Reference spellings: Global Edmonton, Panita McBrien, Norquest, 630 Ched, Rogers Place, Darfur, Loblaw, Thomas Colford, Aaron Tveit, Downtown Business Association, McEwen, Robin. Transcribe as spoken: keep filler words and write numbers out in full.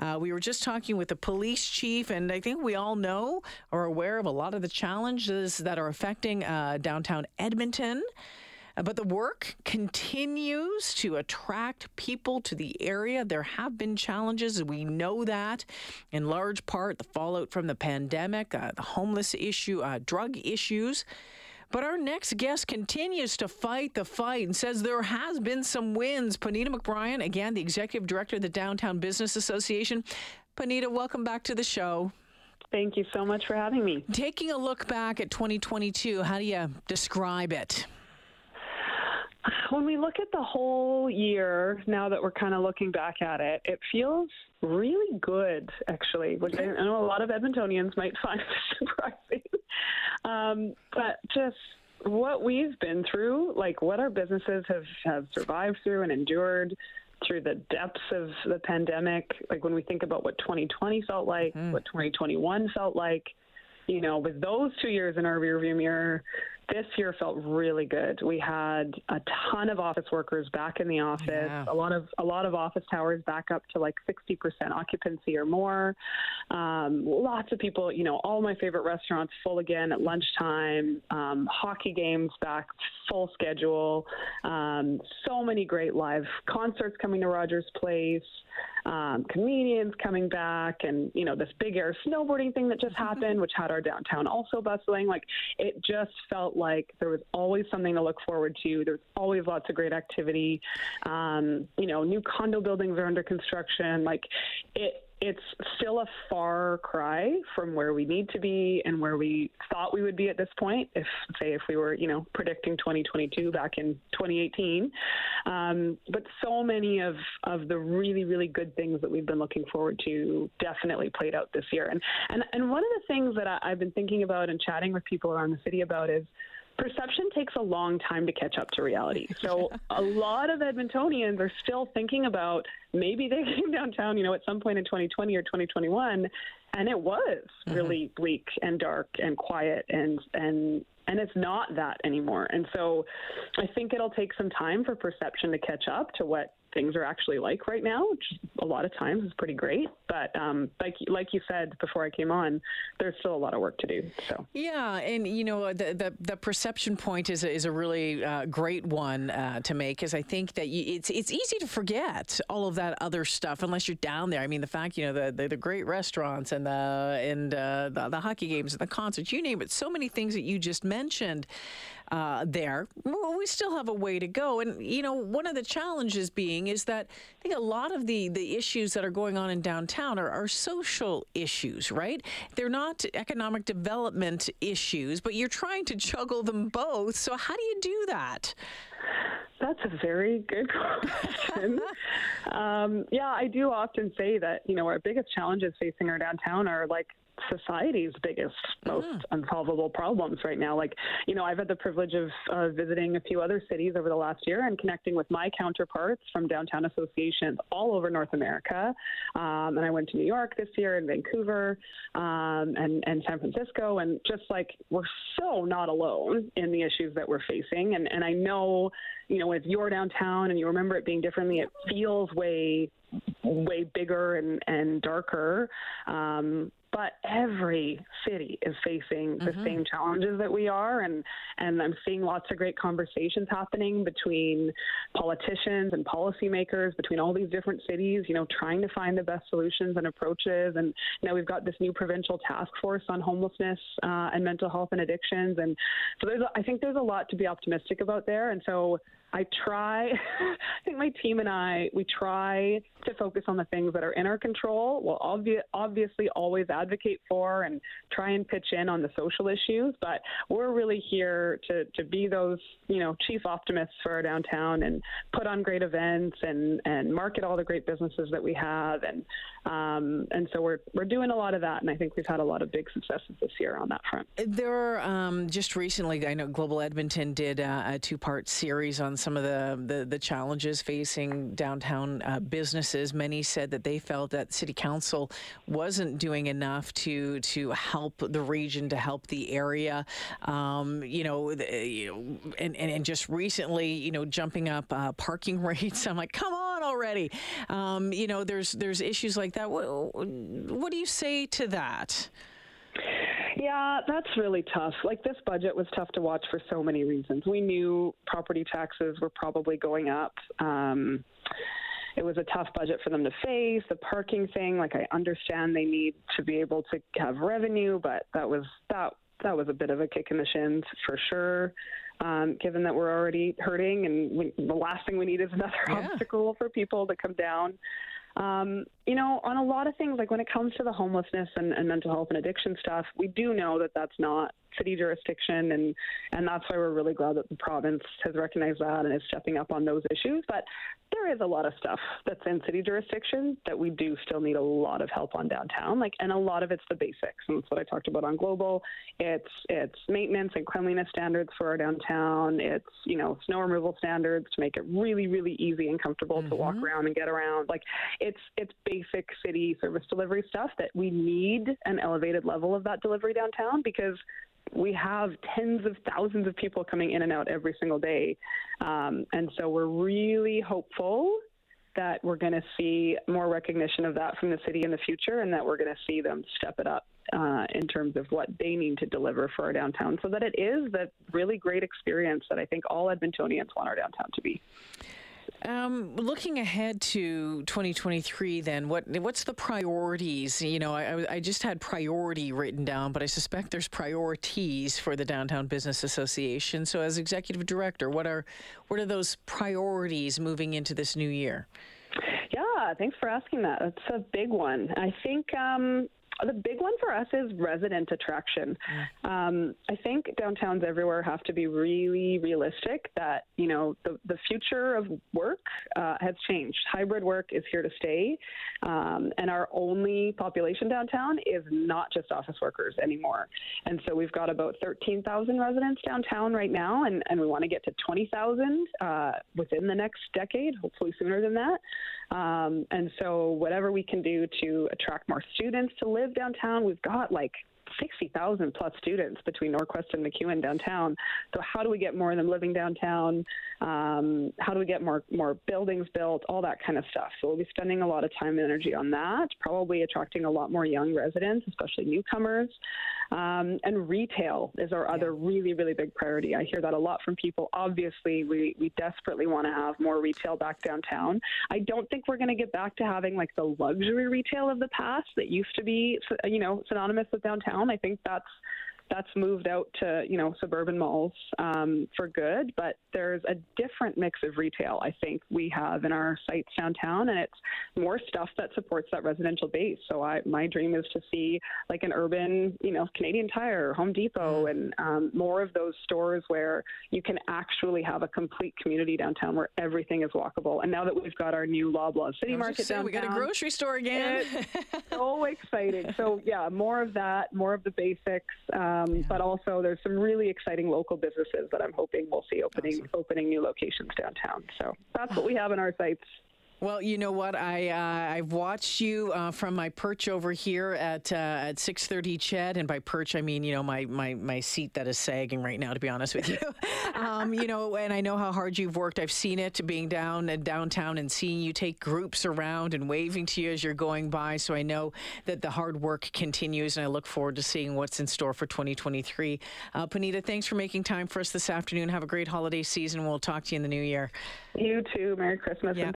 Uh, we were just talking with the police chief, and I think we all know or are aware of a lot of the challenges that are affecting uh, downtown Edmonton. But the work continues to attract people to the area. There have been challenges. We know that in large part, the fallout from the pandemic, uh, the homeless issue, uh, drug issues. But our next guest continues to fight the fight and says there has been some wins. Panita McBrien, again, the Executive Director of the Downtown Business Association. Panita, welcome back to the show. Thank you so much for having me. Taking a look back at twenty twenty-two, how do you describe it? When we look at the whole year, now that we're kind of looking back at it, it feels really good, actually, which I know a lot of Edmontonians might find surprising. Um, but just what we've been through, like what our businesses have, have survived through and endured through the depths of the pandemic, like when we think about what twenty twenty felt like, mm. what twenty twenty-one felt like, you know, with those two years in our rearview mirror, this year felt really good. We had a ton of office workers back in the office, yeah. a lot of a lot of office towers back up to like sixty percent occupancy or more. Um, lots of people, you know, all my favorite restaurants full again at lunchtime, um, hockey games back full schedule, um, so many great live concerts coming to Rogers Place, um, comedians coming back, and, you know, this big air snowboarding thing that just happened, which had our downtown also bustling. Like, it just felt like there was always something to look forward to. There's always lots of great activity. Um, you know, new condo buildings are under construction. Like, it, it's still a far cry from where we need to be and where we thought we would be at this point. If, say, if we were, you know, predicting twenty twenty-two back in twenty eighteen. Um, but so many of, of the really, really good things that we've been looking forward to definitely played out this year. And, and, and one of the things that I, I've been thinking about and chatting with people around the city about is, perception takes a long time to catch up to reality. So a lot of Edmontonians are still thinking about maybe they came downtown, you know, at some point in twenty twenty or twenty twenty-one, and it was mm-hmm. really bleak and dark and quiet, and and and it's not that anymore. And so I think it'll take some time for perception to catch up to what things are actually like right now, which a lot of times is pretty great. But um, like like you said before I came on, there's still a lot of work to do. So yeah, and you know, the the, the perception point is a, is a really uh, great one uh, to make, because I think that you, it's it's easy to forget all of that other stuff unless you're down there. I mean, the fact, you know, the the, the great restaurants and the and uh, the, the hockey games and the concerts, you name it, so many things that you just mentioned. Uh, there, we still have a way to go. And, you know, one of the challenges being is that I think a lot of the, the issues that are going on in downtown are, are social issues, right? They're not economic development issues, but you're trying to juggle them both. So how do you do that? That's a very good question. um, yeah, I do often say that, you know, our biggest challenges facing our downtown are like society's biggest, most uh-huh. unsolvable problems right now. Like, you know, I've had the privilege of uh, visiting a few other cities over the last year and connecting with my counterparts from downtown associations all over North America. Um, and I went to New York this year, and Vancouver, um, and, and San Francisco. And just like, we're so not alone in the issues that we're facing. And, and I know, you know, if you're downtown and you remember it being differently, it feels way, way bigger and, and darker. Um, But every city is facing the mm-hmm. same challenges that we are. And, and I'm seeing lots of great conversations happening between politicians and policymakers, between all these different cities, you know, trying to find the best solutions and approaches. And now we've got this new provincial task force on homelessness uh, and mental health and addictions. And so there's, I think there's a lot to be optimistic about there. And so I try, I think my team and I, we try to focus on the things that are in our control. We'll obvi- obviously always advocate for and try and pitch in on the social issues, but we're really here to, to be those, you know, chief optimists for our downtown and put on great events and, and market all the great businesses that we have. And um, and so we're, we're doing a lot of that, and I think we've had a lot of big successes this year on that front. There are, um, just recently, I know Global Edmonton did a, a two-part series on some of the, the, the challenges facing downtown uh, businesses. Many said that they felt that City Council wasn't doing enough to to help the region, to help the area. Um, you know, the, you know and, and, and just recently, you know, jumping up uh, parking rates. I'm like, come on. on already? Um, you know, there's there's issues like that. What, what do you say to that? Yeah, that's really tough. Like, this budget was tough to watch for so many reasons. We knew property taxes were probably going up. Um, it was a tough budget for them to face. The parking thing, like, I understand they need to be able to have revenue, but that was that that was a bit of a kick in the shins for sure, um, given that we're already hurting, and we, the last thing we need is another yeah. obstacle for people to come down. Um, you know, on a lot of things, like when it comes to the homelessness and, and mental health and addiction stuff, we do know that that's not city jurisdiction, and, and that's why we're really glad that the province has recognized that and is stepping up on those issues. But there is a lot of stuff that's in city jurisdiction that we do still need a lot of help on downtown, like, and a lot of it's the basics, and that's what I talked about on Global. It's it's maintenance and cleanliness standards for our downtown. It's, you know, snow removal standards to make it really, really easy and comfortable mm-hmm. to walk around and get around. Like, it's it's basic city service delivery stuff that we need an elevated level of that delivery downtown, because we have tens of thousands of people coming in and out every single day. Um, and so we're really hopeful that we're going to see more recognition of that from the city in the future, and that we're going to see them step it up uh, in terms of what they need to deliver for our downtown, so that it is that really great experience that I think all Edmontonians want our downtown to be. Um, looking ahead to twenty twenty-three, then, what what's the priorities? You know, I, I just had priority written down, but I suspect there's priorities for the Downtown Business Association. So, as executive director, what are what are those priorities moving into this new year? Yeah, thanks for asking that. That's a big one. I think um, the big one for us is resident attraction. Um, I think downtowns everywhere have to be really realistic that, you know, the, the future of work uh, has changed. Hybrid work is here to stay. Um, and our only population downtown is not just office workers anymore. And so we've got about thirteen thousand residents downtown right now, and, and we want to get to twenty thousand uh, within the next decade, hopefully sooner than that. Um, and so whatever we can do to attract more students to live downtown, we've got like sixty thousand plus students between Norquest and McEwen downtown. So how do we get more of them living downtown? Um, how do we get more more buildings built? All that kind of stuff. So we'll be spending a lot of time and energy on that, probably attracting a lot more young residents, especially newcomers. Um, and retail is our other really, really big priority. I hear that a lot from people. Obviously, we, we desperately want to have more retail back downtown. I don't think we're going to get back to having like the luxury retail of the past that used to be, you know, synonymous with downtown. I think that's that's moved out to, you know, suburban malls um, for good, but there's a different mix of retail I think we have in our sites downtown, and it's more stuff that supports that residential base. So I, my dream is to see like an urban, you know, Canadian Tire, Home Depot, and um, more of those stores where you can actually have a complete community downtown where everything is walkable. And now that we've got our new Loblaw City Market downtown, we got a grocery store again. So exciting. So yeah, more of that, more of the basics. Um, Um, yeah. But also, there's some really exciting local businesses that I'm hoping we'll see opening awesome. opening new locations downtown. So that's what we have in our sites. Well, you know what? I uh, I've watched you uh, from my perch over here at uh, at six thirty Ched, and by perch I mean, you know, my, my, my seat that is sagging right now, to be honest with you. um, you know, and I know how hard you've worked. I've seen it being down and downtown and seeing you take groups around and waving to you as you're going by. So I know that the hard work continues, and I look forward to seeing what's in store for twenty twenty-three. Uh, Panita, thanks for making time for us this afternoon. Have a great holiday season. We'll talk to you in the new year. You too. Merry Christmas. Yeah.